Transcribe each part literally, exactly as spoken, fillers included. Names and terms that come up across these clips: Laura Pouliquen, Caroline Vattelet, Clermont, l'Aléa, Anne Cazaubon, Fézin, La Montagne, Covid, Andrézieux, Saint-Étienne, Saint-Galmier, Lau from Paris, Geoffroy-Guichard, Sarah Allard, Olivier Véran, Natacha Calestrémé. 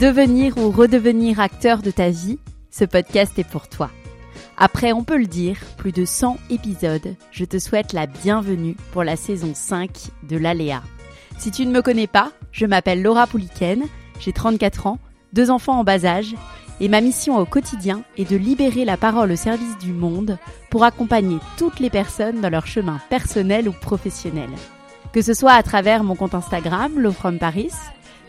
Devenir ou redevenir acteur de ta vie, ce podcast est pour toi. Après, on peut le dire, plus de cent épisodes, je te souhaite la bienvenue pour la saison cinq de l'Aléa. Si tu ne me connais pas, je m'appelle Laura Pouliquen, j'ai trente-quatre ans, deux enfants en bas âge, et ma mission au quotidien est de libérer la parole au service du monde pour accompagner toutes les personnes dans leur chemin personnel ou professionnel. Que ce soit à travers mon compte Instagram, Lau from Paris,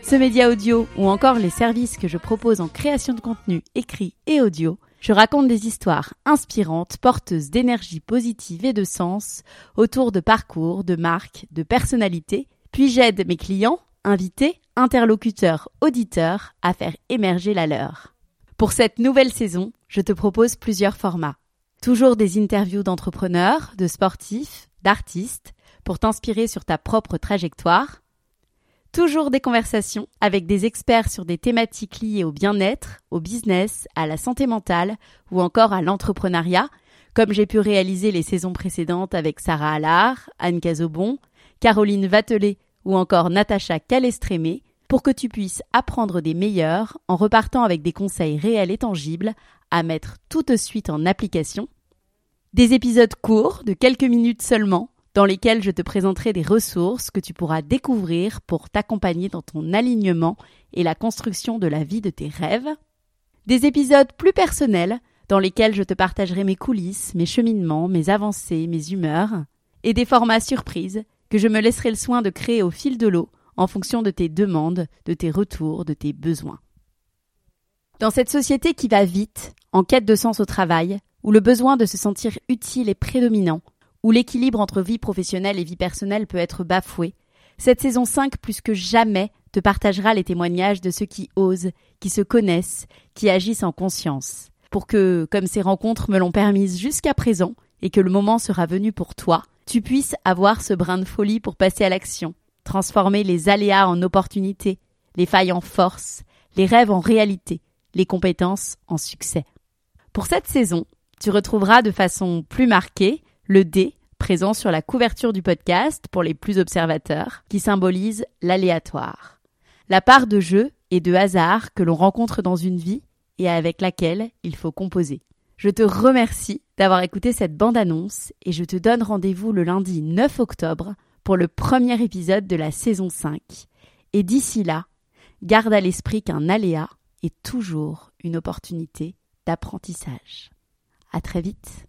ce média audio ou encore les services que je propose en création de contenu écrit et audio, je raconte des histoires inspirantes, porteuses d'énergie positive et de sens autour de parcours, de marques, de personnalités, puis j'aide mes clients, invités, interlocuteurs, auditeurs à faire émerger la leur. Pour cette nouvelle saison, je te propose plusieurs formats. Toujours des interviews d'entrepreneurs, de sportifs, d'artistes, pour t'inspirer sur ta propre trajectoire. Toujours des conversations avec des experts sur des thématiques liées au bien-être, au business, à la santé mentale ou encore à l'entrepreneuriat, comme j'ai pu réaliser les saisons précédentes avec Sarah Allard, Anne Cazaubon, Caroline Vattelet ou encore Natacha Calestrémé, pour que tu puisses apprendre des meilleurs en repartant avec des conseils réels et tangibles à mettre tout de suite en application. Des épisodes courts de quelques minutes seulement dans lesquels je te présenterai des ressources que tu pourras découvrir pour t'accompagner dans ton alignement et la construction de la vie de tes rêves. Des épisodes plus personnels dans lesquels je te partagerai mes coulisses, mes cheminements, mes avancées, mes humeurs. Et des formats surprises que je me laisserai le soin de créer au fil de l'eau en fonction de tes demandes, de tes retours, de tes besoins. Dans cette société qui va vite, en quête de sens au travail, où le besoin de se sentir utile est prédominant, où l'équilibre entre vie professionnelle et vie personnelle peut être bafoué, cette saison cinq plus que jamais te partagera les témoignages de ceux qui osent, qui se connaissent, qui agissent en conscience, pour que, comme ces rencontres me l'ont permise jusqu'à présent et que le moment sera venu pour toi, tu puisses avoir ce brin de folie pour passer à l'action. Transformer les aléas en opportunités, les failles en force, les rêves en réalité, les compétences en succès. Pour cette saison, tu retrouveras de façon plus marquée le dé présent sur la couverture du podcast pour les plus observateurs, qui symbolise l'aléatoire. La part de jeu et de hasard que l'on rencontre dans une vie et avec laquelle il faut composer. Je te remercie d'avoir écouté cette bande-annonce et je te donne rendez-vous le lundi neuf octobre pour le premier épisode de la saison cinq. Et d'ici là, garde à l'esprit qu'un aléa est toujours une opportunité d'apprentissage. À très vite.